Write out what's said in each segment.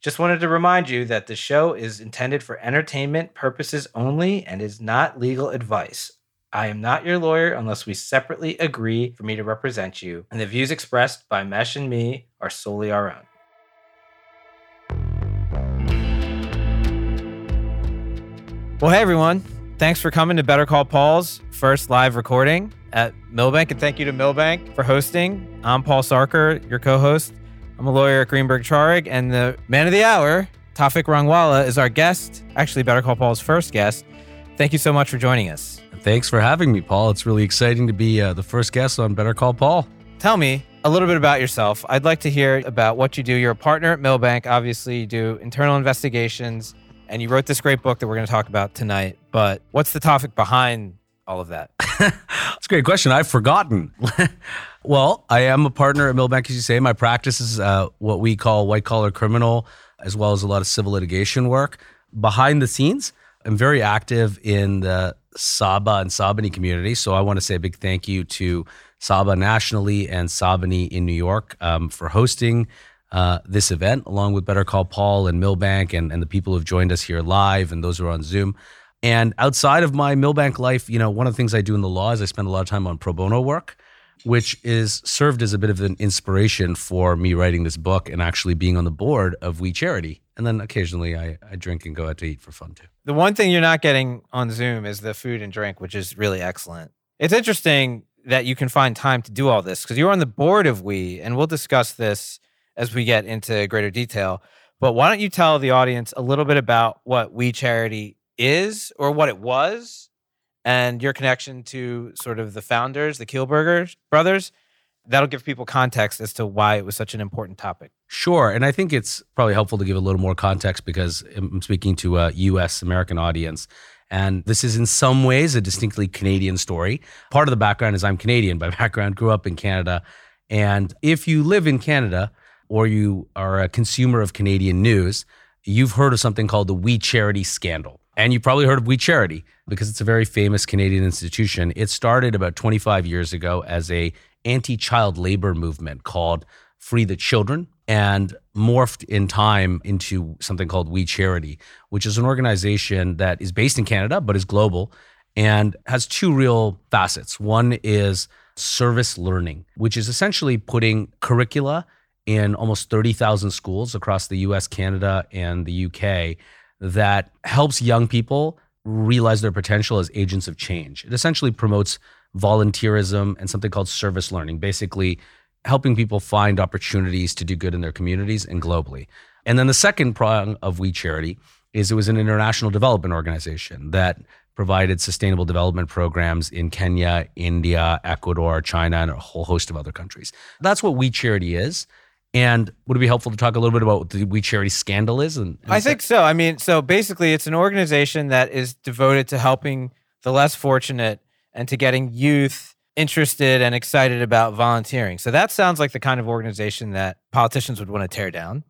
Just wanted to remind you that the show is intended for entertainment purposes only and is not legal advice. I am not your lawyer unless we separately agree for me to represent you, and the views expressed by Mesh and me are solely our own. Well, hey, everyone. Thanks for coming to Better Call Paul's first live recording at Milbank, and thank you to Milbank for hosting. I'm Paul Sarker, your co-host. I'm a lawyer at Greenberg Traurig, and the man of the hour, Tawfiq Rangwala, is our guest. Actually, Better Call Paul's first guest. Thank you so much for joining us. Thanks for having me, Paul. It's really exciting to be the first guest on Better Call Paul. Tell me a little bit about yourself. I'd like to hear about what you do. You're a partner at Milbank. Obviously, you do internal investigations, and you wrote this great book that we're going to talk about tonight. But what's the Tawfiq behind all of that? That's a great question. I've forgotten. Well, I am a partner at Milbank, as you say. My practice is what we call white-collar criminal, as well as a lot of civil litigation work. Behind the scenes, I'm very active in the Saba and SABANY community. So I want to say a big thank you to Saba nationally and SABANY in New York for hosting this event, along with Better Call Paul and Milbank and the people who've joined us here live and those who are on Zoom. And outside of my Milbank life, you know, one of the things I do in the law is I spend a lot of time on pro bono work, which is served as a bit of an inspiration for me writing this book and actually being on the board of We Charity. And then occasionally I drink and go out to eat for fun too. The one thing you're not getting on Zoom is the food and drink, which is really excellent. It's interesting that you can find time to do all this because you're on the board of We, and we'll discuss this as we get into greater detail. But why don't you tell the audience a little bit about what We Charity is or what it was, and your connection to sort of the founders, the Kielburger brothers. That'll give people context as to why it was such an important topic. Sure, and I think it's probably helpful to give a little more context because I'm speaking to a U.S. American audience, and this is in some ways a distinctly Canadian story. Part of the background is I'm Canadian by background, grew up in Canada, and if you live in Canada or you are a consumer of Canadian news, you've heard of something called the We Charity scandal. And you probably heard of We Charity because it's a very famous Canadian institution. It started about 25 years ago as an anti-child labor movement called Free the Children and morphed in time into something called We Charity, which is an organization that is based in Canada but is global and has two real facets. One is service learning, which is essentially putting curricula in almost 30,000 schools across the US, Canada, and the UK that helps young people realize their potential as agents of change. It essentially promotes volunteerism and something called service learning, basically helping people find opportunities to do good in their communities and globally. And then the second prong of We Charity is it was an international development organization that provided sustainable development programs in Kenya, India, Ecuador, China, and a whole host of other countries. That's what We Charity is. And would it be helpful to talk a little bit about what the We Charity scandal is? I think so. I mean, so basically it's an organization that is devoted to helping the less fortunate and to getting youth interested and excited about volunteering. So that sounds like the kind of organization that politicians would want to tear down.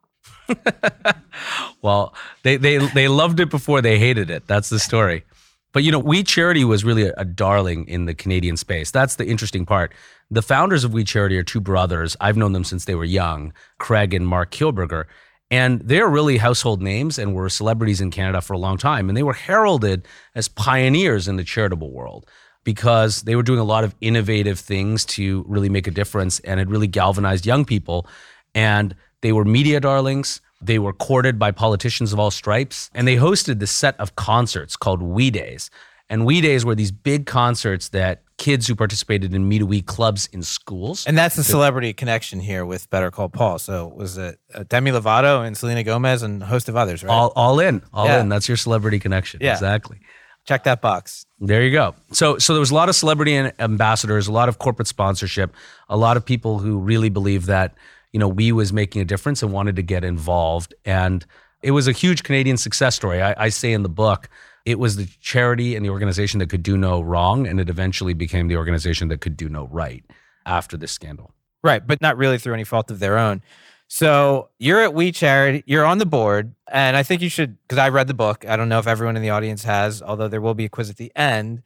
Well, they loved it before they hated it. That's the story. But, you know, We Charity was really a darling in the Canadian space. That's the interesting part. The founders of We Charity are two brothers. I've known them since they were young, Craig and Mark Kielburger. And they're really household names and were celebrities in Canada for a long time. And they were heralded as pioneers in the charitable world because they were doing a lot of innovative things to really make a difference. And it really galvanized young people. And they were media darlings. They were courted by politicians of all stripes, and they hosted this set of concerts called We Days. And We Days were these big concerts that kids who participated in Me to We clubs in schools. And that's the celebrity connection here with Better Call Paul. So was it Demi Lovato and Selena Gomez and a host of others, right? All in. That's your celebrity connection. Yeah. Exactly. Check that box. There you go. So there was a lot of celebrity ambassadors, a lot of corporate sponsorship, a lot of people who really believe that you know, We was making a difference and wanted to get involved. And it was a huge Canadian success story. I say in the book, it was the charity and the organization that could do no wrong, and it eventually became the organization that could do no right after this scandal. Right, but not really through any fault of their own. So you're at We Charity, you're on the board, and I think you should, because I read the book. I don't know if everyone in the audience has, although there will be a quiz at the end,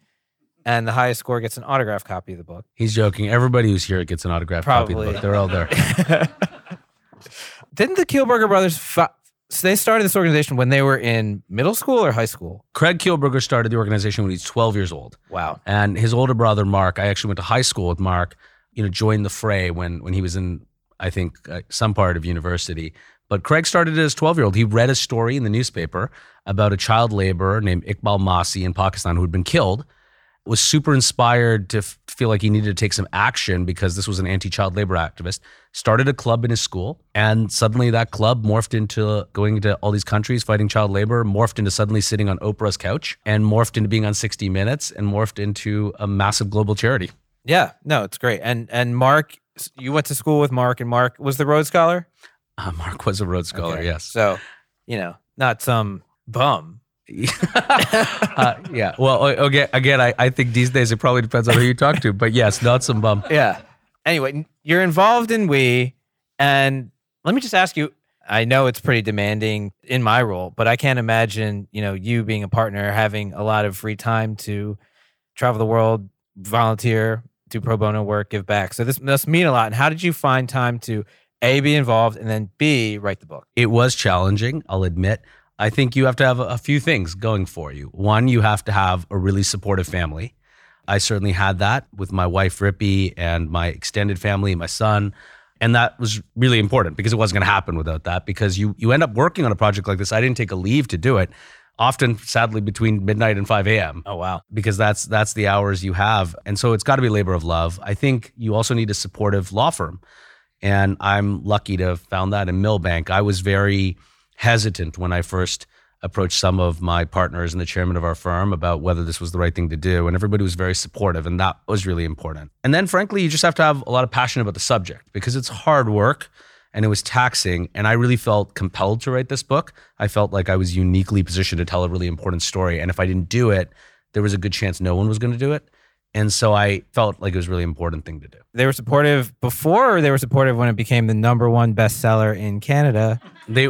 and the highest score gets an autographed copy of the book. He's joking. Everybody who's here gets an autographed copy of the book. They're all there. Didn't the Kielburger brothers... So they started this organization when they were in middle school or high school? Craig Kielburger started the organization when he was 12 years old. Wow. And his older brother, Mark, I actually went to high school with Mark, you know, joined the fray when he was in, I think, some part of university. But Craig started it as a 12-year-old. He read a story in the newspaper about a child laborer named Iqbal Masih in Pakistan who had been killed, was super inspired to feel like he needed to take some action because this was an anti-child labor activist, started a club in his school, and suddenly that club morphed into going to all these countries, fighting child labor, morphed into suddenly sitting on Oprah's couch, and morphed into being on 60 Minutes, and morphed into a massive global charity. Yeah, no, it's great. And Mark, you went to school with Mark, and Mark was the Rhodes Scholar? Mark was a Rhodes Scholar, okay. Yes. So, you know, not some bum. Yeah. Well, okay, again, I think these days it probably depends on who you talk to, but yes, not some bum. Yeah. Anyway, you're involved in We, and let me just ask you, I know it's pretty demanding in my role, but I can't imagine, you know, you being a partner, having a lot of free time to travel the world, volunteer, do pro bono work, give back. So this must mean a lot. And how did you find time to A, be involved, and then B, write the book? It was challenging, I'll admit. I think you have to have a few things going for you. One, you have to have a really supportive family. I certainly had that with my wife, Rippy, and my extended family, my son. And that was really important because it wasn't going to happen without that, because you end up working on a project like this. I didn't take a leave to do it, often, sadly, between midnight and 5 a.m. Oh, wow. Because that's the hours you have. And so it's got to be a labor of love. I think you also need a supportive law firm. And I'm lucky to have found that in Milbank. I was very hesitant when I first approached some of my partners and the chairman of our firm about whether this was the right thing to do. And everybody was very supportive, and that was really important. And then, frankly, you just have to have a lot of passion about the subject because it's hard work and it was taxing. And I really felt compelled to write this book. I felt like I was uniquely positioned to tell a really important story. And if I didn't do it, there was a good chance no one was going to do it. And so I felt like it was a really important thing to do. They were supportive before, or they were supportive when it became the #1 bestseller in Canada? They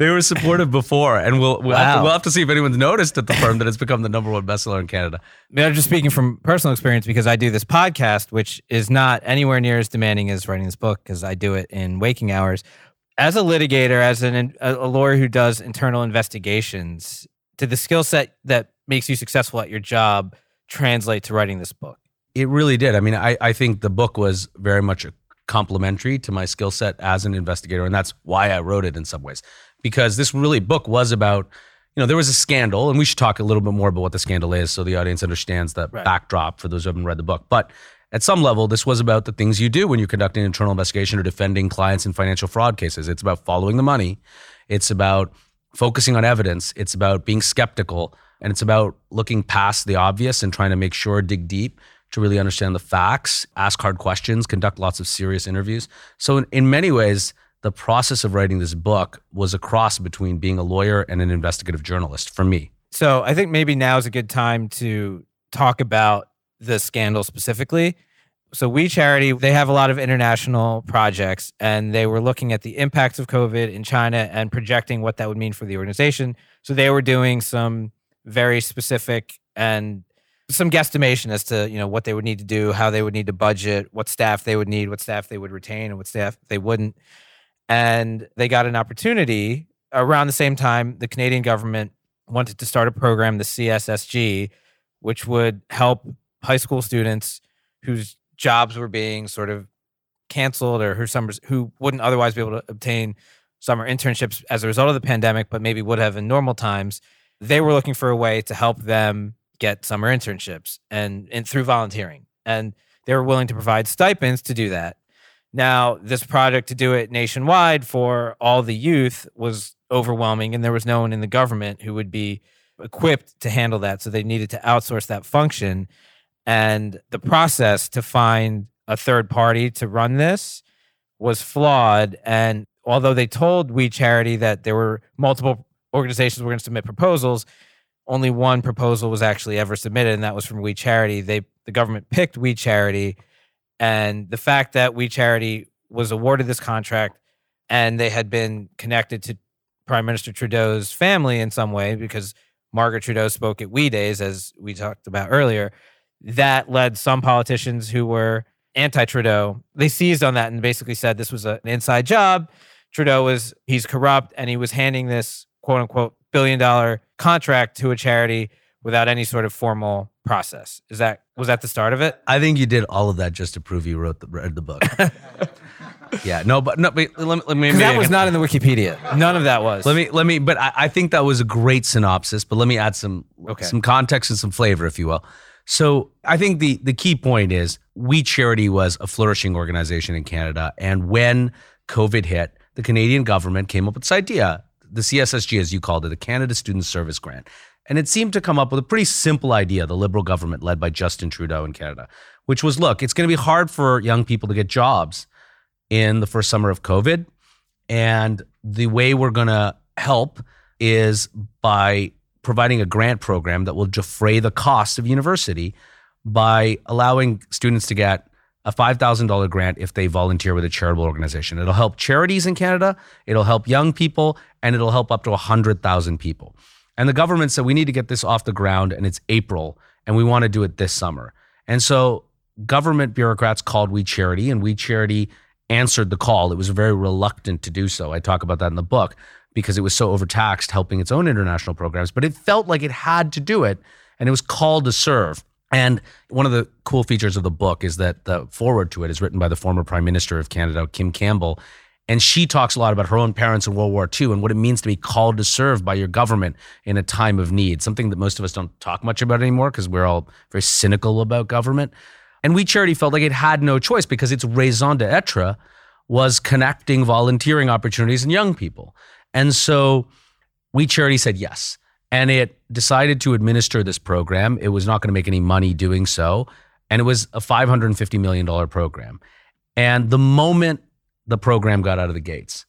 were supportive before, and we'll have to see if anyone's noticed at the firm that it's become the #1 bestseller in Canada. I'm just speaking from personal experience because I do this podcast, which is not anywhere near as demanding as writing this book because I do it in waking hours. As a litigator, as a lawyer who does internal investigations, did the skill set that makes you successful at your job translate to writing this book? It really did. I mean, I think the book was very much complementary to my skill set as an investigator, and that's why I wrote it in some ways, because this really book was about, you know, there was a scandal, and we should talk a little bit more about what the scandal is so the audience understands that backdrop for those who haven't read the book. But at some level, this was about the things you do when you're conducting an internal investigation or defending clients in financial fraud cases. It's about following the money. It's about focusing on evidence. It's about being skeptical. And it's about looking past the obvious and trying to make sure, dig deep to really understand the facts, ask hard questions, conduct lots of serious interviews. So in many ways, the process of writing this book was a cross between being a lawyer and an investigative journalist for me. So I think maybe now is a good time to talk about the scandal specifically. So We Charity, they have a lot of international projects, and they were looking at the impacts of COVID in China and projecting what that would mean for the organization. So they were doing some very specific and some guesstimation as to, you know, what they would need to do, how they would need to budget, what staff they would need, what staff they would retain, and what staff they wouldn't. And they got an opportunity around the same time the Canadian government wanted to start a program, the CSSG, which would help high school students whose jobs were being sort of canceled or who wouldn't otherwise be able to obtain summer internships as a result of the pandemic, but maybe would have in normal times. They were looking for a way to help them get summer internships and through volunteering. And they were willing to provide stipends to do that. Now, this project to do it nationwide for all the youth was overwhelming, and there was no one in the government who would be equipped to handle that. So they needed to outsource that function. And the process to find a third party to run this was flawed. And although they told We Charity that there were multiple organizations were going to submit proposals, only one proposal was actually ever submitted, and that was from We Charity. The government picked We Charity, and the fact that We Charity was awarded this contract and they had been connected to Prime Minister Trudeau's family in some way, because Margaret Trudeau spoke at We Days, as we talked about earlier, that led some politicians who were anti-Trudeau. They seized on that and basically said this was an inside job. Trudeau he's corrupt, and he was handing this quote-unquote billion-dollar contract to a charity without any sort of formal process. Was that the start of it? I think you did all of that just to prove you read the book. Yeah, but let me. That was not in the Wikipedia. None of that was. Let me. But I think that was a great synopsis. But let me add some context and some flavor, if you will. So I think the key point is We Charity was a flourishing organization in Canada, and when COVID hit, the Canadian government came up with this idea, the CSSG, as you called it, the Canada Student Service Grant. And it seemed to come up with a pretty simple idea, the Liberal government led by Justin Trudeau in Canada, which was, look, it's going to be hard for young people to get jobs in the first summer of COVID. And the way we're going to help is by providing a grant program that will defray the cost of university by allowing students to get a $5,000 grant if they volunteer with a charitable organization. It'll help charities in Canada, it'll help young people, and it'll help up to 100,000 people. And the government said, we need to get this off the ground, and it's April, and we want to do it this summer. And so government bureaucrats called We Charity, and We Charity answered the call. It was very reluctant to do so. I talk about that in the book because it was so overtaxed helping its own international programs, but it felt like it had to do it, and it was called to serve. And one of the cool features of the book is that the foreword to it is written by the former Prime Minister of Canada, Kim Campbell. And she talks a lot about her own parents in World War II and what it means to be called to serve by your government in a time of need, something that most of us don't talk much about anymore because we're all very cynical about government. And We Charity felt like it had no choice because its raison d'etre was connecting volunteering opportunities and young people. And so We Charity said yes, and it decided to administer this program. It was not going to make any money doing so, and it was a $550 million program. And the moment the program got out of the gates,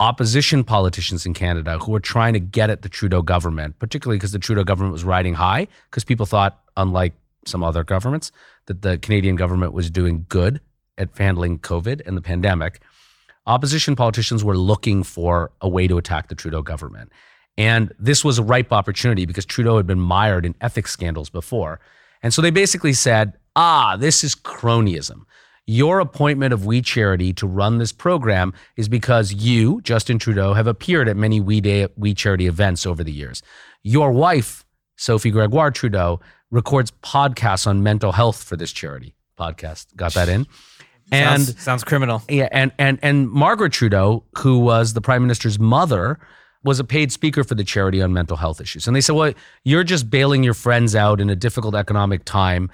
opposition politicians in Canada who were trying to get at the Trudeau government, particularly because the Trudeau government was riding high, because people thought, unlike some other governments, that the Canadian government was doing good at handling COVID and the pandemic. Opposition politicians were looking for a way to attack the Trudeau government. And this was a ripe opportunity because Trudeau had been mired in ethics scandals before. And so they basically said, this is cronyism. Your appointment of We Charity to run this program is because you, Justin Trudeau, have appeared at many We Charity events over the years. Your wife, Sophie Grégoire Trudeau, records podcasts on mental health for this charity podcast. Got that in? And sounds criminal. Yeah, and Margaret Trudeau, who was the Prime Minister's mother, was a paid speaker for the charity on mental health issues. And they said, well, you're just bailing your friends out in a difficult economic time,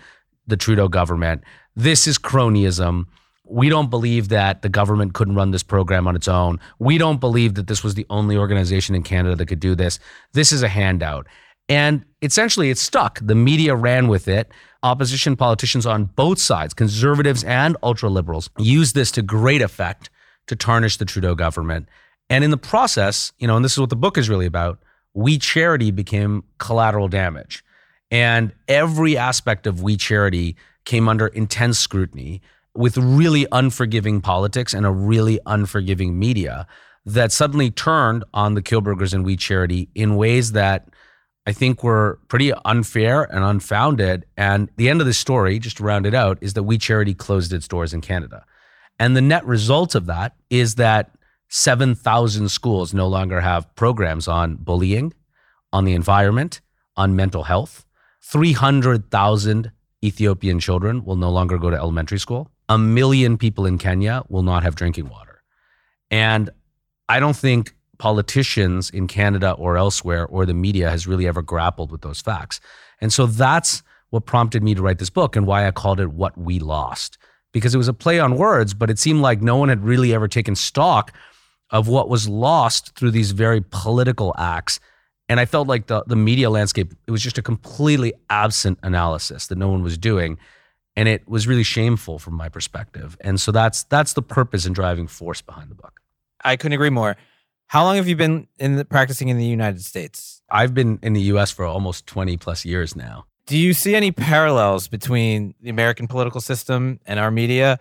the Trudeau government. This is cronyism. We don't believe that the government couldn't run this program on its own. We don't believe that this was the only organization in Canada that could do this. This is a handout. And essentially it stuck. The media ran with it. Opposition politicians on both sides, conservatives and ultra-liberals, used this to great effect to tarnish the Trudeau government. And in the process, and this is what the book is really about, We Charity became collateral damage. And every aspect of We Charity came under intense scrutiny with really unforgiving politics and a really unforgiving media that suddenly turned on the Kielburgers and We Charity in ways that I think were pretty unfair and unfounded. And the end of the story, just to round it out, is that We Charity closed its doors in Canada. And the net result of that is that 7,000 schools no longer have programs on bullying, on the environment, on mental health. 300,000 Ethiopian children will no longer go to elementary school. 1 million people in Kenya will not have drinking water. And I don't think politicians in Canada or elsewhere or the media has really ever grappled with those facts. And so that's what prompted me to write this book and why I called it What We Lost, because it was a play on words, but it seemed like no one had really ever taken stock of what was lost through these very political acts. And I felt like the media landscape, it was just a completely absent analysis that no one was doing. And it was really shameful from my perspective. And so that's the purpose and driving force behind the book. I couldn't agree more. How long have you been practicing in the United States? I've been in the U.S. for almost 20 plus years now. Do you see any parallels between the American political system and our media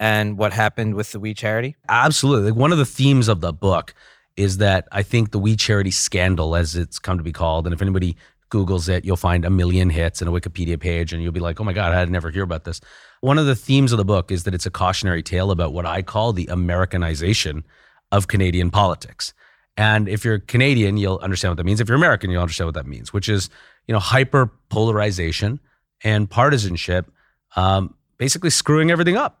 and what happened with the We Charity? Absolutely. One of the themes of the book is that I think the We Charity scandal, as it's come to be called, and if anybody Googles it, you'll find a million hits and a Wikipedia page, and you'll be like, oh my God, I'd never hear about this. One of the themes of the book is that it's a cautionary tale about what I call the Americanization of Canadian politics. And if you're Canadian, you'll understand what that means. If you're American, you'll understand what that means, which is, you know, hyper polarization and partisanship, basically screwing everything up.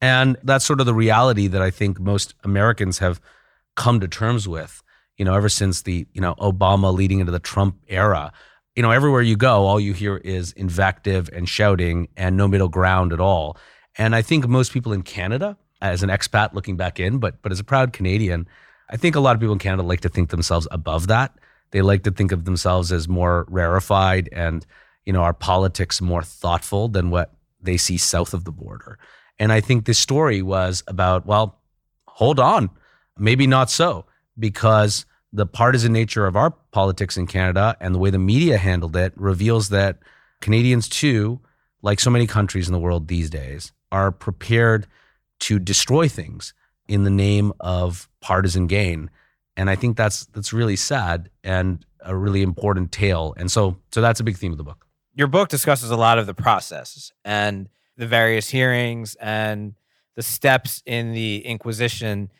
And that's sort of the reality that I think most Americans have come to terms with, you know, ever since the, you know, Obama leading into the Trump era. You know, everywhere you go, all you hear is invective and shouting and no middle ground at all. And I think most people in Canada, as an expat looking back in, but as a proud Canadian, I think a lot of people in Canada like to think themselves above that. They like to think of themselves as more rarefied and, you know, our politics more thoughtful than what they see south of the border. And I think this story was about, well, hold on, maybe not so, because the partisan nature of our politics in Canada and the way the media handled it reveals that Canadians too, like so many countries in the world these days, are prepared to destroy things in the name of partisan gain. And I think that's really sad and a really important tale. And so that's a big theme of the book. Your book discusses a lot of the process and the various hearings and the steps in the Inquisition.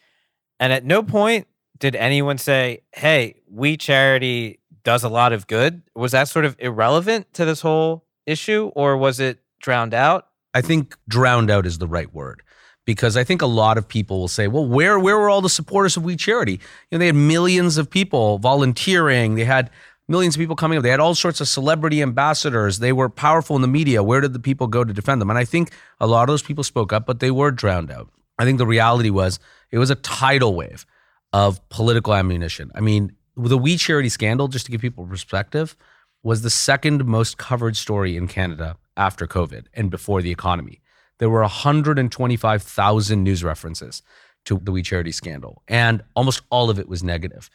And at no point did anyone say, hey, We Charity does a lot of good. Was that sort of irrelevant to this whole issue, or was it drowned out? I think drowned out is the right word. Because I think a lot of people will say, well, where were all the supporters of We Charity? You know, they had millions of people volunteering. They had millions of people coming up. They had all sorts of celebrity ambassadors. They were powerful in the media. Where did the people go to defend them? And I think a lot of those people spoke up, but they were drowned out. I think the reality was it was a tidal wave of political ammunition. I mean, the We Charity scandal, just to give people perspective, was the second most covered story in Canada after COVID and before the economy. There were 125,000 news references to the We Charity scandal, and almost all of it was negative.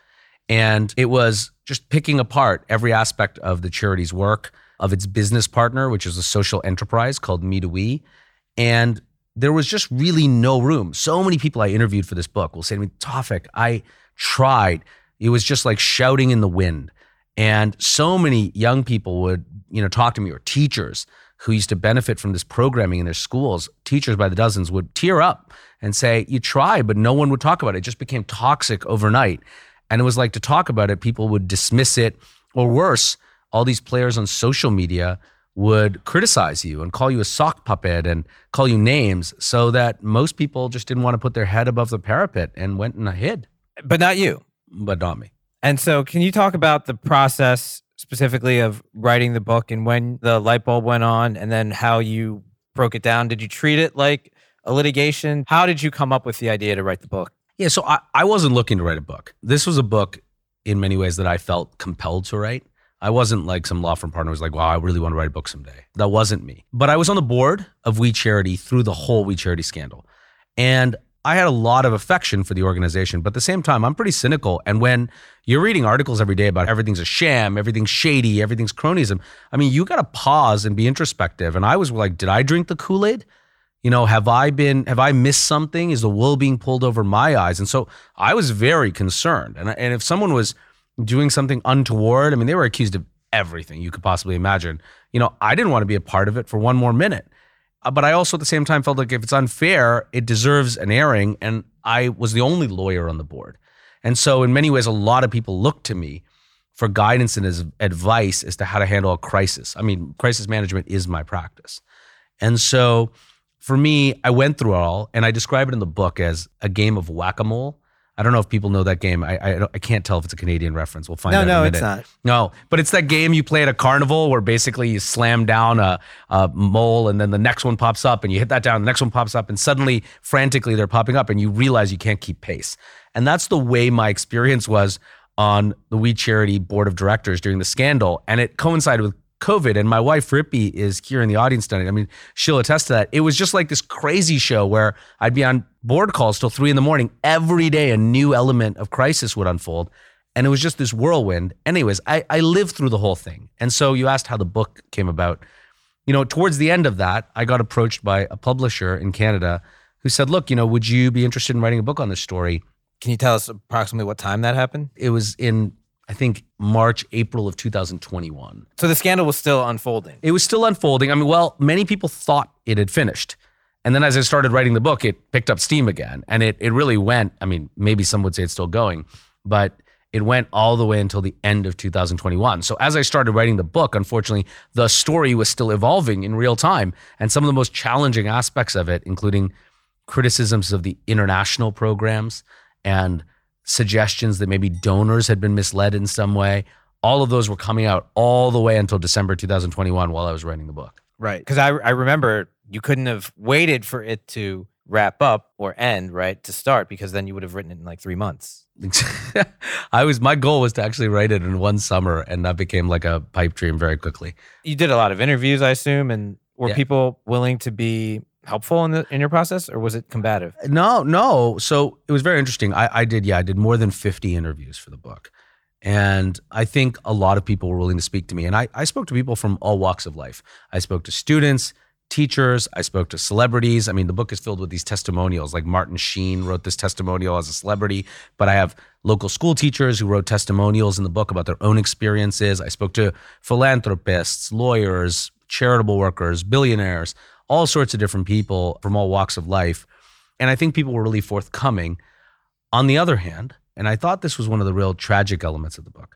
And it was just picking apart every aspect of the charity's work, of its business partner, which is a social enterprise called Me to We. And there was just really no room. So many people I interviewed for this book will say to me, Tawfiq, I tried. It was just like shouting in the wind. And so many young people would, you know, talk to me, or teachers who used to benefit from this programming in their schools, teachers by the dozens would tear up and say, you try, but no one would talk about it. It just became toxic overnight. And it was like, to talk about it, people would dismiss it, or worse, all these players on social media would criticize you and call you a sock puppet and call you names, so that most people just didn't want to put their head above the parapet and went and hid. But not you. But not me. And so can you talk about the process specifically of writing the book and when the light bulb went on, and then how you broke it down? Did you treat it like a litigation? How did you come up with the idea to write the book? Yeah, so I wasn't looking to write a book. This was a book in many ways that I felt compelled to write. I wasn't like some law firm partner who was like, wow, I really want to write a book someday. That wasn't me. But I was on the board of We Charity through the whole We Charity scandal. And I had a lot of affection for the organization, but at the same time, I'm pretty cynical. And when you're reading articles every day about everything's a sham, everything's shady, everything's cronyism, I mean, you got to pause and be introspective. And I was like, did I drink the Kool-Aid? You know, have I missed something? Is the wool being pulled over my eyes? And so I was very concerned. And if someone was doing something untoward, I mean, they were accused of everything you could possibly imagine. You know, I didn't want to be a part of it for one more minute. But I also at the same time felt like if it's unfair, it deserves an airing. And I was the only lawyer on the board. And so in many ways, a lot of people looked to me for guidance and as advice as to how to handle a crisis. I mean, crisis management is my practice. And so for me, I went through it all, and I describe it in the book as a game of whack-a-mole. I don't know if people know that game. I can't tell if it's a Canadian reference. We'll find out in a minute. No, it's not. No, but it's that game you play at a carnival where basically you slam down a mole, and then the next one pops up, and you hit that down, the next one pops up, and suddenly, frantically, they're popping up, and you realize you can't keep pace. And that's the way my experience was on the We Charity board of directors during the scandal. And it coincided with COVID. And my wife, Rippy, is here in the audience tonight. I mean, she'll attest to that. It was just like this crazy show where I'd be on board calls till 3 a.m. Every day, a new element of crisis would unfold. And it was just this whirlwind. Anyways, I lived through the whole thing. And so you asked how the book came about. You know, towards the end of that, I got approached by a publisher in Canada who said, look, you know, would you be interested in writing a book on this story? Can you tell us approximately what time that happened? It was in, I think, March, April of 2021. So the scandal was still unfolding. It was still unfolding. I mean, well, many people thought it had finished. And then as I started writing the book, it picked up steam again. And it really went, I mean, maybe some would say it's still going, but it went all the way until the end of 2021. So as I started writing the book, unfortunately, the story was still evolving in real time. And some of the most challenging aspects of it, including criticisms of the international programs and suggestions that maybe donors had been misled in some way. All of those were coming out all the way until December 2021 while I was writing the book. Right. Because I remember you couldn't have waited for it to wrap up or end, right, to start, because then you would have written it in like 3 months. My goal was to actually write it in one summer, and that became like a pipe dream very quickly. You did a lot of interviews, I assume, and were people willing to be helpful in your process, or was it combative? No. So it was very interesting. I did more than 50 interviews for the book. And I think a lot of people were willing to speak to me. And I spoke to people from all walks of life. I spoke to students, teachers. I spoke to celebrities. I mean, the book is filled with these testimonials, like Martin Sheen wrote this testimonial as a celebrity, but I have local school teachers who wrote testimonials in the book about their own experiences. I spoke to philanthropists, lawyers, charitable workers, billionaires, all sorts of different people from all walks of life. And I think people were really forthcoming. On the other hand, and I thought this was one of the real tragic elements of the book,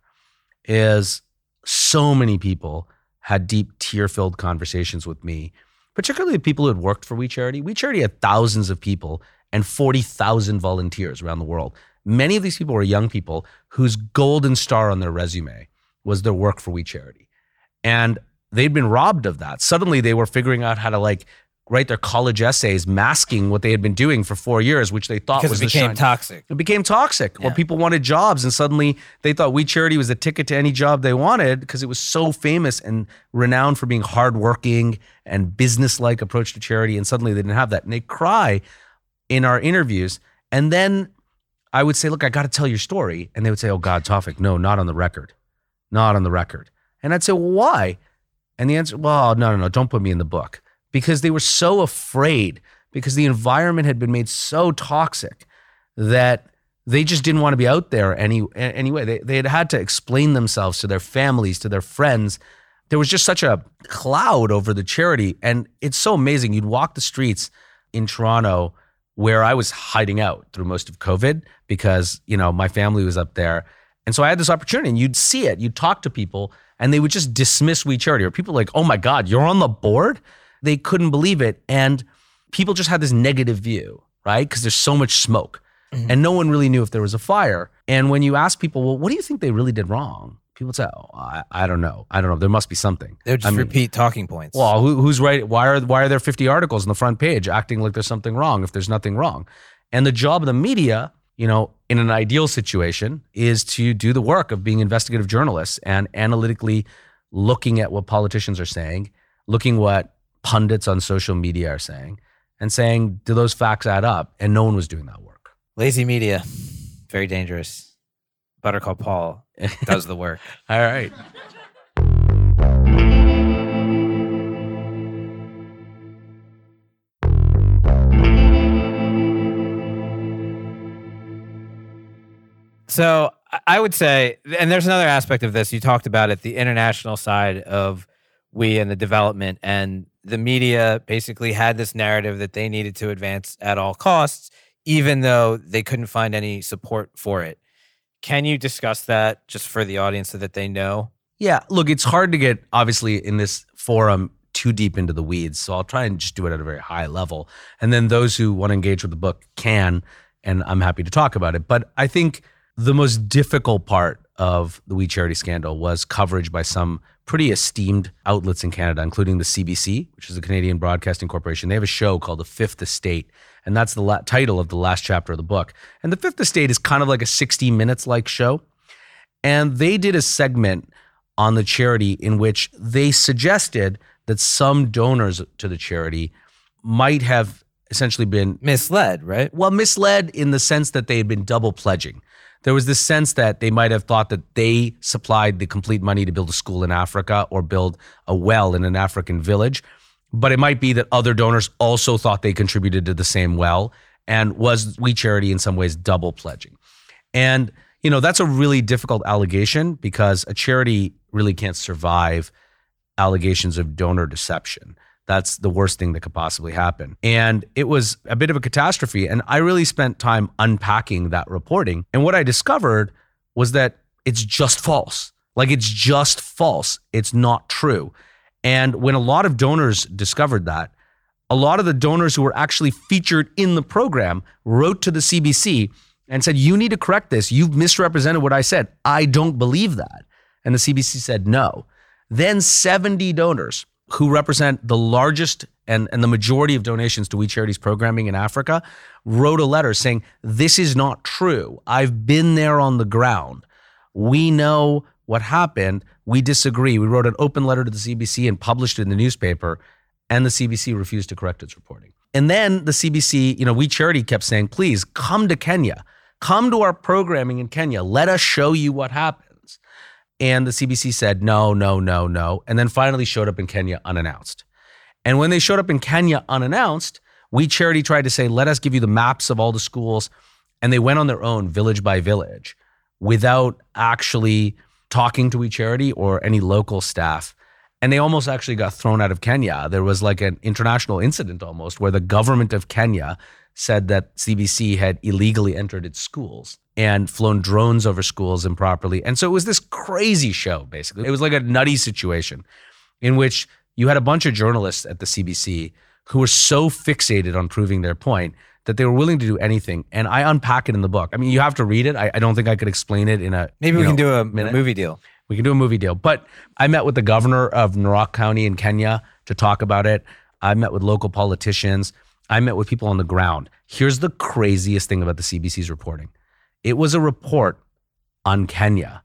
is so many people had deep tear-filled conversations with me, particularly people who had worked for We Charity. We Charity had thousands of people and 40,000 volunteers around the world. Many of these people were young people whose golden star on their resume was their work for We Charity. And they'd been robbed of that. Suddenly they were figuring out how to like write their college essays, masking what they had been doing for 4 years, which they thought was the shine. It became toxic. Yeah. Or people wanted jobs and suddenly they thought We Charity was the ticket to any job they wanted because it was so famous and renowned for being hardworking and business-like approach to charity. And suddenly they didn't have that. And they cry in our interviews. And then I would say, look, I got to tell your story. And they would say, oh God, Tawfiq, no, not on the record. Not on the record. And I'd say, well, why? And the answer, well, no, don't put me in the book. Because they were so afraid, because the environment had been made so toxic that they just didn't want to be out there anyway. They had to explain themselves to their families, to their friends. There was just such a cloud over the charity. And it's so amazing. You'd walk the streets in Toronto where I was hiding out through most of COVID because, you know, my family was up there. And so I had this opportunity, and you'd see it. You'd talk to people and they would just dismiss We Charity, or people like, oh my God, you're on the board? They couldn't believe it. And people just had this negative view, right? Because there's so much smoke and no one really knew if there was a fire. And when you ask people, well, what do you think they really did wrong? People say, oh, I don't know. There must be something. They'll just repeat talking points. Well, who's right? Why are there 50 articles on the front page acting like there's something wrong if there's nothing wrong? And the job of the media, you know, in an ideal situation is to do the work of being investigative journalists and analytically looking at what politicians are saying, looking what pundits on social media are saying, and saying, do those facts add up? And no one was doing that work. Lazy media, very dangerous. Better Call Paul does the work. All right. So I would say, and there's another aspect of this, you talked about it, the international side of We and the development, and the media basically had this narrative that they needed to advance at all costs, even though they couldn't find any support for it. Can you discuss that just for the audience so that they know? Yeah, look, it's hard to get, obviously, in this forum too deep into the weeds, so I'll try and just do it at a very high level. And then those who want to engage with the book can, and I'm happy to talk about it. But I think the most difficult part of the We Charity scandal was coverage by some pretty esteemed outlets in Canada, including the CBC, which is the Canadian Broadcasting Corporation. They have a show called The Fifth Estate, and that's the title of the last chapter of the book. And The Fifth Estate is kind of like a 60 Minutes-like show. And they did a segment on the charity in which they suggested that some donors to the charity might have essentially been misled, right? Well, misled in the sense that they had been double pledging. There was this sense that they might have thought that they supplied the complete money to build a school in Africa or build a well in an African village. But it might be that other donors also thought they contributed to the same well, and was We Charity in some ways double pledging. And, you know, that's a really difficult allegation because a charity really can't survive allegations of donor deception. That's the worst thing that could possibly happen. And it was a bit of a catastrophe. And I really spent time unpacking that reporting. And what I discovered was that it's just false. Like, it's just false. It's not true. And when a lot of donors discovered that, a lot of the donors who were actually featured in the program wrote to the CBC and said, you need to correct this. You've misrepresented what I said. I don't believe that. And the CBC said no. Then 70 donors who represent the largest and the majority of donations to We Charity's programming in Africa wrote a letter saying, this is not true. I've been there on the ground. We know what happened. We disagree. We wrote an open letter to the CBC and published it in the newspaper, and the CBC refused to correct its reporting. And then the CBC, you know, We Charity kept saying, please come to Kenya, come to our programming in Kenya. Let us show you what happens. And the CBC said, no. And then finally showed up in Kenya unannounced. And when they showed up in Kenya unannounced, We Charity tried to say, let us give you the maps of all the schools. And they went on their own village by village without actually talking to We Charity or any local staff. And they almost actually got thrown out of Kenya. There was like an international incident almost where the government of Kenya said that CBC had illegally entered its schools and flown drones over schools improperly. And so it was this crazy show, basically. It was like a nutty situation in which you had a bunch of journalists at the CBC who were so fixated on proving their point that they were willing to do anything. And I unpack it in the book. I mean, you have to read it. I don't think I could explain it in a Maybe we can do a movie deal. We can do a movie deal. But I met with the governor of Narok County in Kenya to talk about it. I met with local politicians. I met with people on the ground. Here's the craziest thing about the CBC's reporting. It was a report on Kenya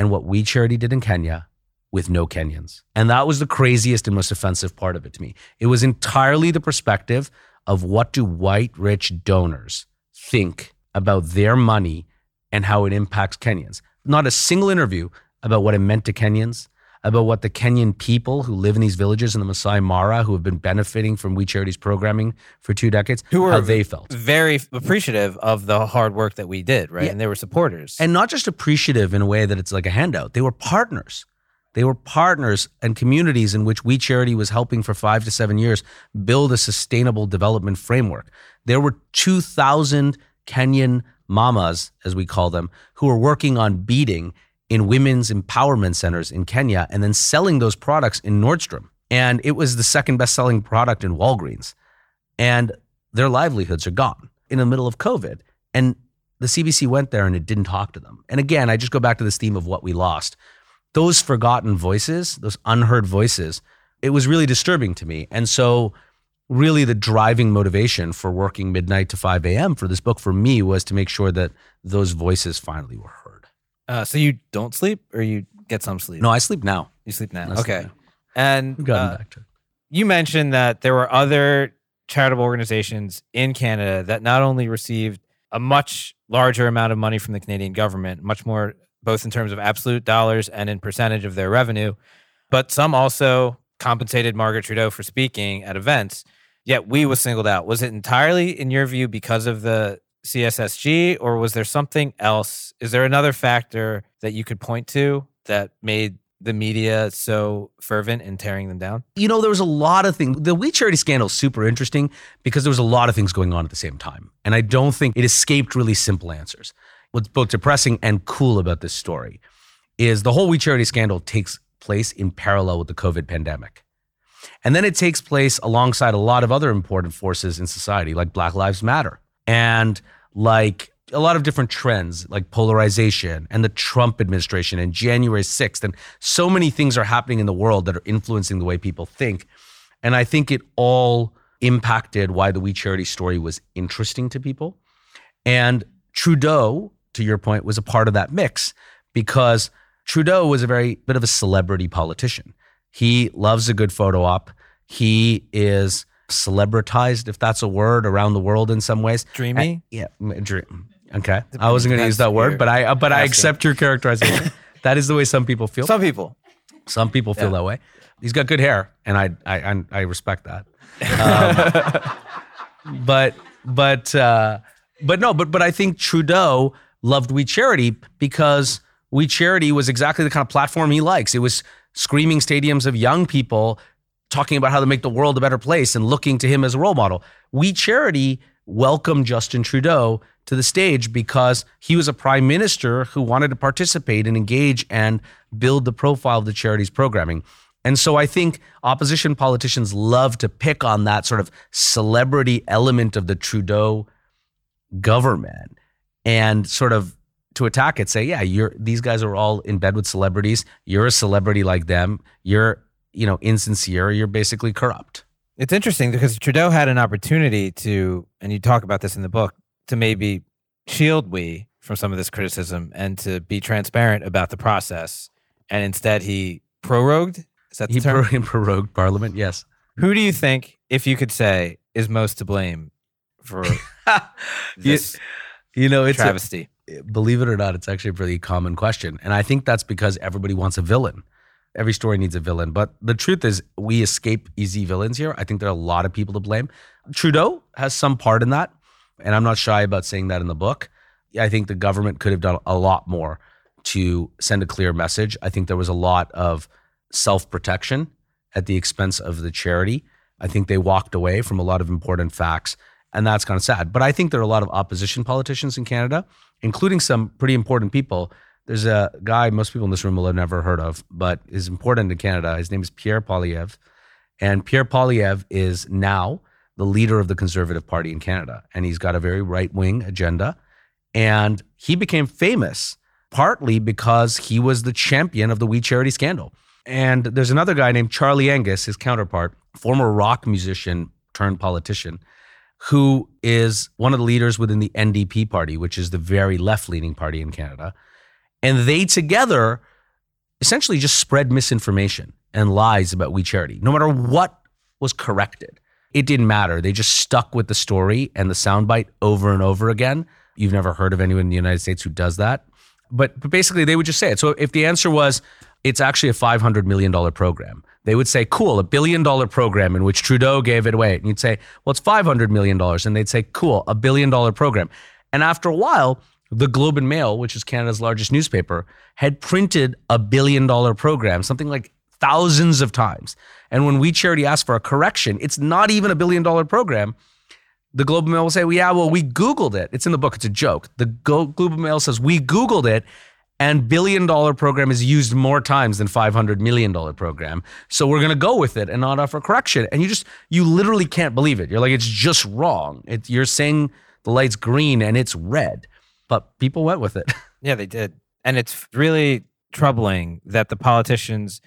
and what We Charity did in Kenya with no Kenyans. And that was the craziest and most offensive part of it to me. It was entirely the perspective of what do white rich donors think about their money and how it impacts Kenyans. Not a single interview about what it meant to Kenyans, about what the Kenyan people who live in these villages in the Masai Mara, who have been benefiting from We Charity's programming for 2 decades, how they felt. Very appreciative of the hard work that we did, right? Yeah. And they were supporters. And not just appreciative in a way that it's like a handout. They were partners. They were partners and communities in which We Charity was helping for 5 to 7 years build a sustainable development framework. There were 2,000 Kenyan mamas, as we call them, who were working on beading in women's empowerment centers in Kenya and then selling those products in Nordstrom. And it was the second best-selling product in Walgreens. And their livelihoods are gone in the middle of COVID. And the CBC went there and it didn't talk to them. And again, I just go back to this theme of what we lost. Those forgotten voices, those unheard voices, it was really disturbing to me. And so really the driving motivation for working midnight to 5 a.m. for this book for me was to make sure that those voices finally were heard. So you don't sleep or you get some sleep? No, I sleep now. You sleep now. Okay. And you mentioned that there were other charitable organizations in Canada that not only received a much larger amount of money from the Canadian government, much more both in terms of absolute dollars and in percentage of their revenue, but some also compensated Margaret Trudeau for speaking at events, yet we was singled out. Was it entirely, in your view, because of the CSSG, or was there something else? Is there another factor that you could point to that made the media so fervent in tearing them down? You know, there was a lot of things. The We Charity scandal is super interesting because there was a lot of things going on at the same time. And I don't think it escaped really simple answers. What's both depressing and cool about this story is the whole We Charity scandal takes place in parallel with the COVID pandemic. And then it takes place alongside a lot of other important forces in society, like Black Lives Matter, and like a lot of different trends like polarization and the Trump administration and January 6th. And so many things are happening in the world that are influencing the way people think. And I think it all impacted why the We Charity story was interesting to people. And Trudeau, to your point, was a part of that mix because Trudeau was a very bit of a celebrity politician. He loves a good photo op. He is celebritized, if that's a word, around the world in some ways. Dreamy? Dream. Okay. I wasn't going to use that word, but I accept your characterization. That is the way some people feel. Some people feel that way. He's got good hair, and I respect that. But I think Trudeau loved We Charity because We Charity was exactly the kind of platform he likes. It was screaming stadiums of young people talking about how to make the world a better place and looking to him as a role model. We Charity welcomed Justin Trudeau to the stage because he was a prime minister who wanted to participate and engage and build the profile of the charity's programming. And so I think opposition politicians love to pick on that sort of celebrity element of the Trudeau government and sort of to attack it, say, yeah, these guys are all in bed with celebrities. You're a celebrity like them. You're, insincere. You're basically corrupt. It's interesting because Trudeau had an opportunity to, and you talk about this in the book, to maybe shield We from some of this criticism and to be transparent about the process. And instead he prorogued. He prorogued Parliament, yes. Who do you think, if you could say, is most to blame for this it's travesty? Believe it or not, it's actually a pretty common question. And I think that's because everybody wants a villain. Every story needs a villain. But the truth is, we escape easy villains here. I think there are a lot of people to blame. Trudeau has some part in that. And I'm not shy about saying that in the book. I think the government could have done a lot more to send a clear message. I think there was a lot of self-protection at the expense of the charity. I think they walked away from a lot of important facts, and that's kind of sad. But I think there are a lot of opposition politicians in Canada, including some pretty important people. There's a guy most people in this room will have never heard of, but is important in Canada. His name is Pierre Poilievre. And Pierre Poilievre is now the leader of the Conservative Party in Canada. And he's got a very right-wing agenda. And he became famous partly because he was the champion of the We Charity scandal. And there's another guy named Charlie Angus, his counterpart, former rock musician turned politician, who is one of the leaders within the NDP party, which is the very left-leaning party in Canada. And they together essentially just spread misinformation and lies about We Charity. No matter what was corrected, it didn't matter. They just stuck with the story and the soundbite over and over again. You've never heard of anyone in the United States who does that. But basically, they would just say it. So if the answer was, it's actually a $500 million program, they would say, cool, a $1 billion program in which Trudeau gave it away. And you'd say, well, it's $500 million. And they'd say, cool, a $1 billion program. And after a while, the Globe and Mail, which is Canada's largest newspaper, had printed a $1 billion program, something like thousands of times. And when We Charity asked for a correction, it's not even a $1 billion program. The Globe and Mail will say, well, yeah, well, we Googled it. It's in the book. It's a joke. The Globe and Mail says, we Googled it. And $1 billion program is used more times than $500 million program. So we're going to go with it and not offer correction. And you literally can't believe it. You're like, it's just wrong. You're saying the light's green and it's red. But people went with it. Yeah, they did. And it's really troubling that the politicians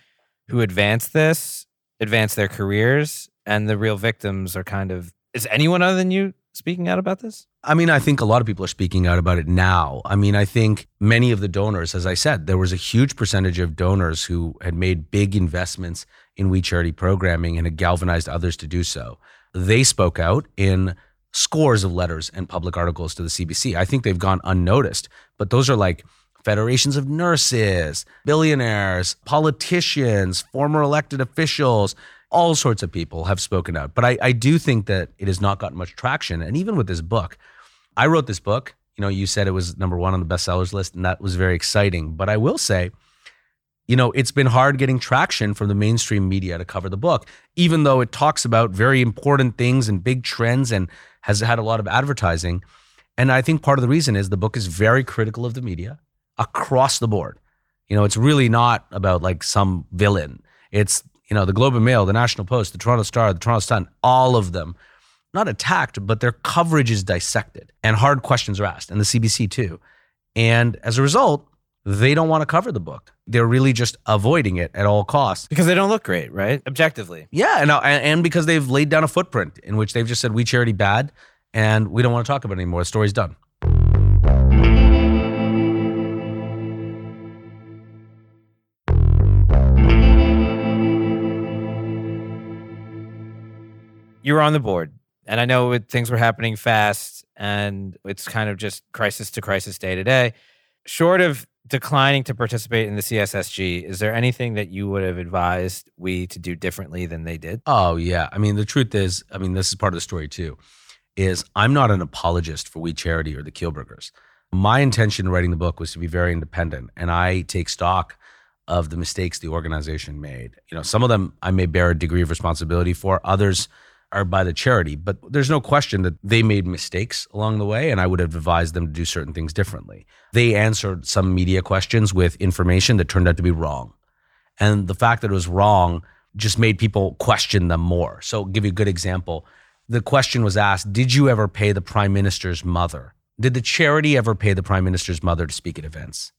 who advance this, advance their careers, and the real victims are kind of, is anyone other than you speaking out about this? I mean, I think a lot of people are speaking out about it now. I mean, I think many of the donors, as I said, there was a huge percentage of donors who had made big investments in We Charity programming and had galvanized others to do so. They spoke out in scores of letters and public articles to the CBC. I think they've gone unnoticed, but those are like federations of nurses, billionaires, politicians, former elected officials. All sorts of people have spoken out. But I do think that it has not gotten much traction. And even with this book, I wrote this book. You said it was number one on the bestsellers list, and that was very exciting. But I will say, it's been hard getting traction from the mainstream media to cover the book, even though it talks about very important things and big trends and has had a lot of advertising. And I think part of the reason is the book is very critical of the media across the board. It's really not about like some villain. It's the Globe and Mail, the National Post, the Toronto Star, the Toronto Sun, all of them, not attacked, but their coverage is dissected and hard questions are asked, and the CBC too. And as a result, they don't want to cover the book. They're really just avoiding it at all costs. Because they don't look great, right? Objectively. Yeah, and because they've laid down a footprint in which they've just said, We Charity bad, and we don't want to talk about it anymore. The story's done. you were on the board. And I know things were happening fast, and it's kind of just crisis to crisis, day to day. Short of declining to participate in the CSSG, is there anything that you would have advised We to do differently than they did? Oh, yeah. I mean, the truth is, I mean, this is part of the story too, is I'm not an apologist for We Charity or the Kielburgers. My intention in writing the book was to be very independent, and I take stock of the mistakes the organization made. You know, some of them I may bear a degree of responsibility for, others are by the charity, but there's no question that they made mistakes along the way, and I would have advised them to do certain things differently. They answered some media questions with information that turned out to be wrong. And the fact that it was wrong just made people question them more. So I'll give you a good example. The question was asked, did you ever pay the Prime Minister's mother? Did the charity ever pay the Prime Minister's mother to speak at events?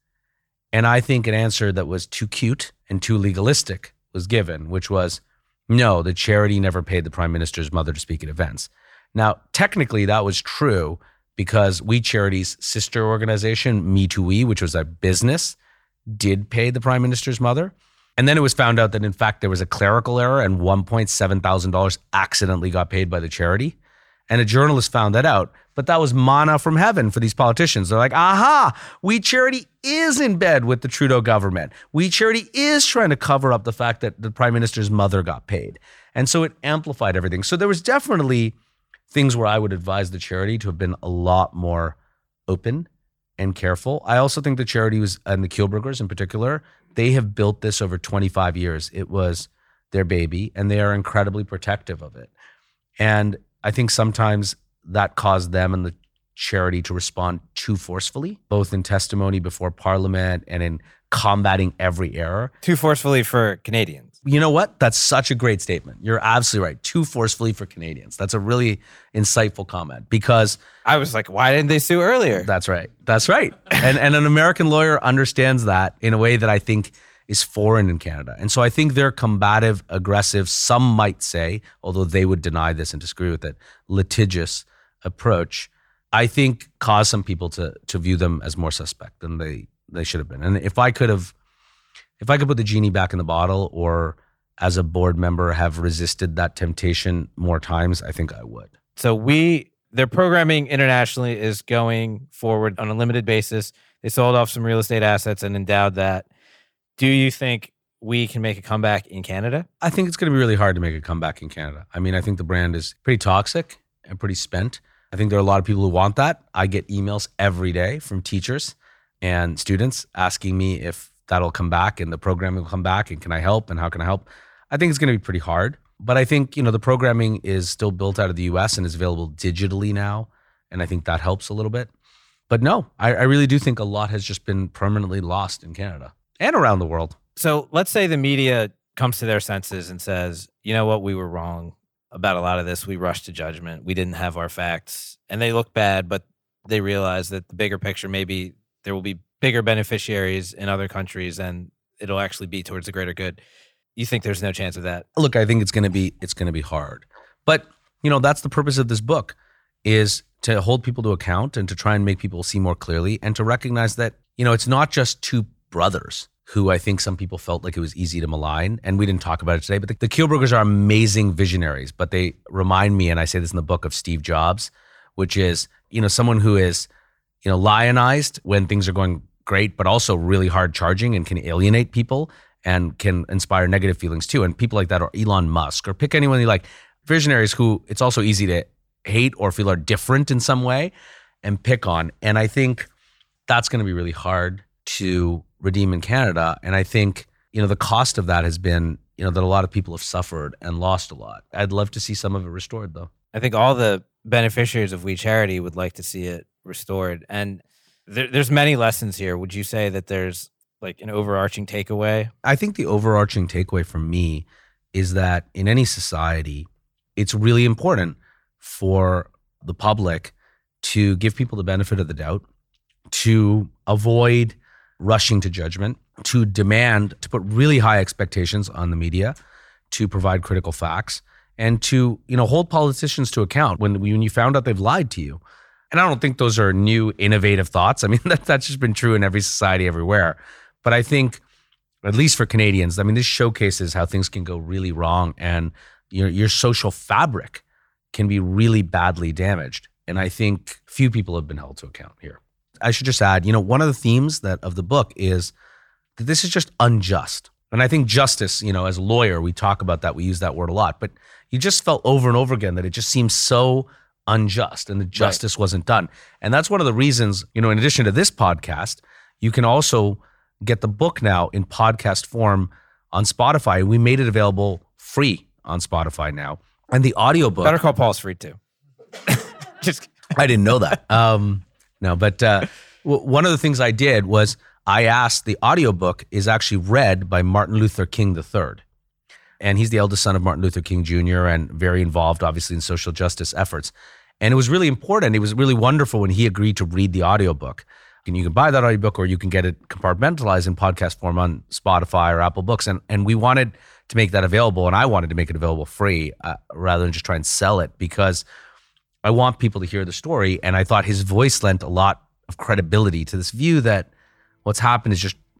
And I think an answer that was too cute and too legalistic was given, which was, no, the charity never paid the Prime Minister's mother to speak at events. Now, technically, that was true because We Charity's sister organization, Me to We, which was a business, did pay the Prime Minister's mother. And then it was found out that, in fact, there was a clerical error and $1,700 accidentally got paid by the charity. And a journalist found that out. But that was manna from heaven for these politicians. They're like, aha, We Charity is in bed with the Trudeau government. We Charity is trying to cover up the fact that the Prime Minister's mother got paid. And so it amplified everything. So there was definitely things where I would advise the charity to have been a lot more open and careful. I also think the charity was, and the Kielburgers in particular, they have built this over 25 years. It was their baby, and they are incredibly protective of it. And I think sometimes that caused them and the charity to respond too forcefully, both in testimony before Parliament and in combating every error. Too forcefully for Canadians. You know what? That's such a great statement. You're absolutely right. Too forcefully for Canadians. That's a really insightful comment, because I was like, why didn't they sue earlier? That's right. That's right. And an American lawyer understands that in a way that I think is foreign in Canada. And so I think they're combative, aggressive, some might say, although they would deny this and disagree with it, litigious approach, I think caused some people to view them as more suspect than they should have been. And if I could put the genie back in the bottle, or as a board member have resisted that temptation more times, I think I would. So their programming internationally is going forward on a limited basis. They sold off some real estate assets and endowed that. Do you think We can make a comeback in Canada? I think it's going to be really hard to make a comeback in Canada. I mean, I think the brand is pretty toxic and pretty spent. I think there are a lot of people who want that. I get emails every day from teachers and students asking me if that'll come back and the programming will come back and can I help and how can I help? I think it's going to be pretty hard. But I think, you know, the programming is still built out of the US and is available digitally now. And I think that helps a little bit. But no, I really do think a lot has just been permanently lost in Canada. And around the world. So let's say the media comes to their senses and says, you know what, we were wrong about a lot of this. We rushed to judgment. We didn't have our facts. And they look bad, but they realize that the bigger picture, maybe there will be bigger beneficiaries in other countries and it'll actually be towards the greater good. You think there's no chance of that? Look, I think it's going to be hard. But, you know, that's the purpose of this book, is to hold people to account and to try and make people see more clearly and to recognize that, you know, it's not just two brothers who I think some people felt like it was easy to malign. And we didn't talk about it today, but the Kielburgers are amazing visionaries, but they remind me, and I say this in the book, of Steve Jobs, which is, you know, someone who is, you know, lionized when things are going great, but also really hard charging and can alienate people and can inspire negative feelings too. And people like that are Elon Musk, or pick anyone you like, visionaries who it's also easy to hate or feel are different in some way and pick on. And I think that's going to be really hard to redeem in Canada. And I think, you know, the cost of that has been, you know, that a lot of people have suffered and lost a lot. I'd love to see some of it restored though. I think all the beneficiaries of We Charity would like to see it restored. And there's many lessons here. Would you say that there's like an overarching takeaway? I think the overarching takeaway for me is that in any society, it's really important for the public to give people the benefit of the doubt, to avoid rushing to judgment, to demand, to put really high expectations on the media, to provide critical facts, and to, you know, hold politicians to account when you found out they've lied to you. And I don't think those are new, innovative thoughts. I mean, that's just been true in every society everywhere. But I think, at least for Canadians, I mean, this showcases how things can go really wrong and your social fabric can be really badly damaged. And I think few people have been held to account here. I should just add, one of the themes of the book is that this is just unjust. And I think justice, as a lawyer, we talk about that. We use that word a lot. But you just felt over and over again that it just seems so unjust and the justice wasn't done. And that's one of the reasons, in addition to this podcast, you can also get the book now in podcast form on Spotify. We made it available free on Spotify now. And the audiobook. Better Call Paul is free too. Just kidding. I didn't know that. One of the things I did was I asked, the audiobook is actually read by Martin Luther King III. And he's the eldest son of Martin Luther King Jr. and very involved, obviously, in social justice efforts. And it was really important. It was really wonderful when he agreed to read the audiobook. And you can buy that audiobook or you can get it compartmentalized in podcast form on Spotify or Apple Books. And we wanted to make that available. And I wanted to make it available free rather than just try and sell it, because I want people to hear the story. And I thought his voice lent a lot of credibility to this view that what's happened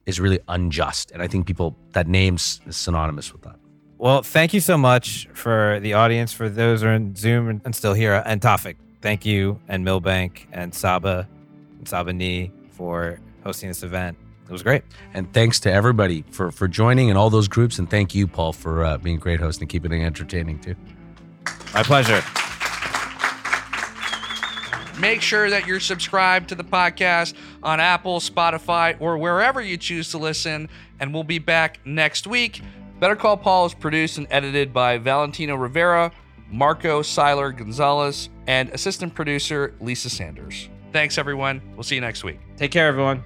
is really unjust. And I think that name's synonymous with that. Well, thank you so much for the audience, for those who are in Zoom and still here, and Tawfiq, thank you, and Milbank and Saba and SABANY for hosting this event. It was great. And thanks to everybody for joining and all those groups. And thank you, Paul, for being a great host and keeping it entertaining too. My pleasure. Make sure that you're subscribed to the podcast on Apple, Spotify, or wherever you choose to listen. And we'll be back next week. Better Call Paul is produced and edited by Valentino Rivera, Marco Seiler Gonzalez, and assistant producer Lisa Sanders. Thanks, everyone. We'll see you next week. Take care, everyone.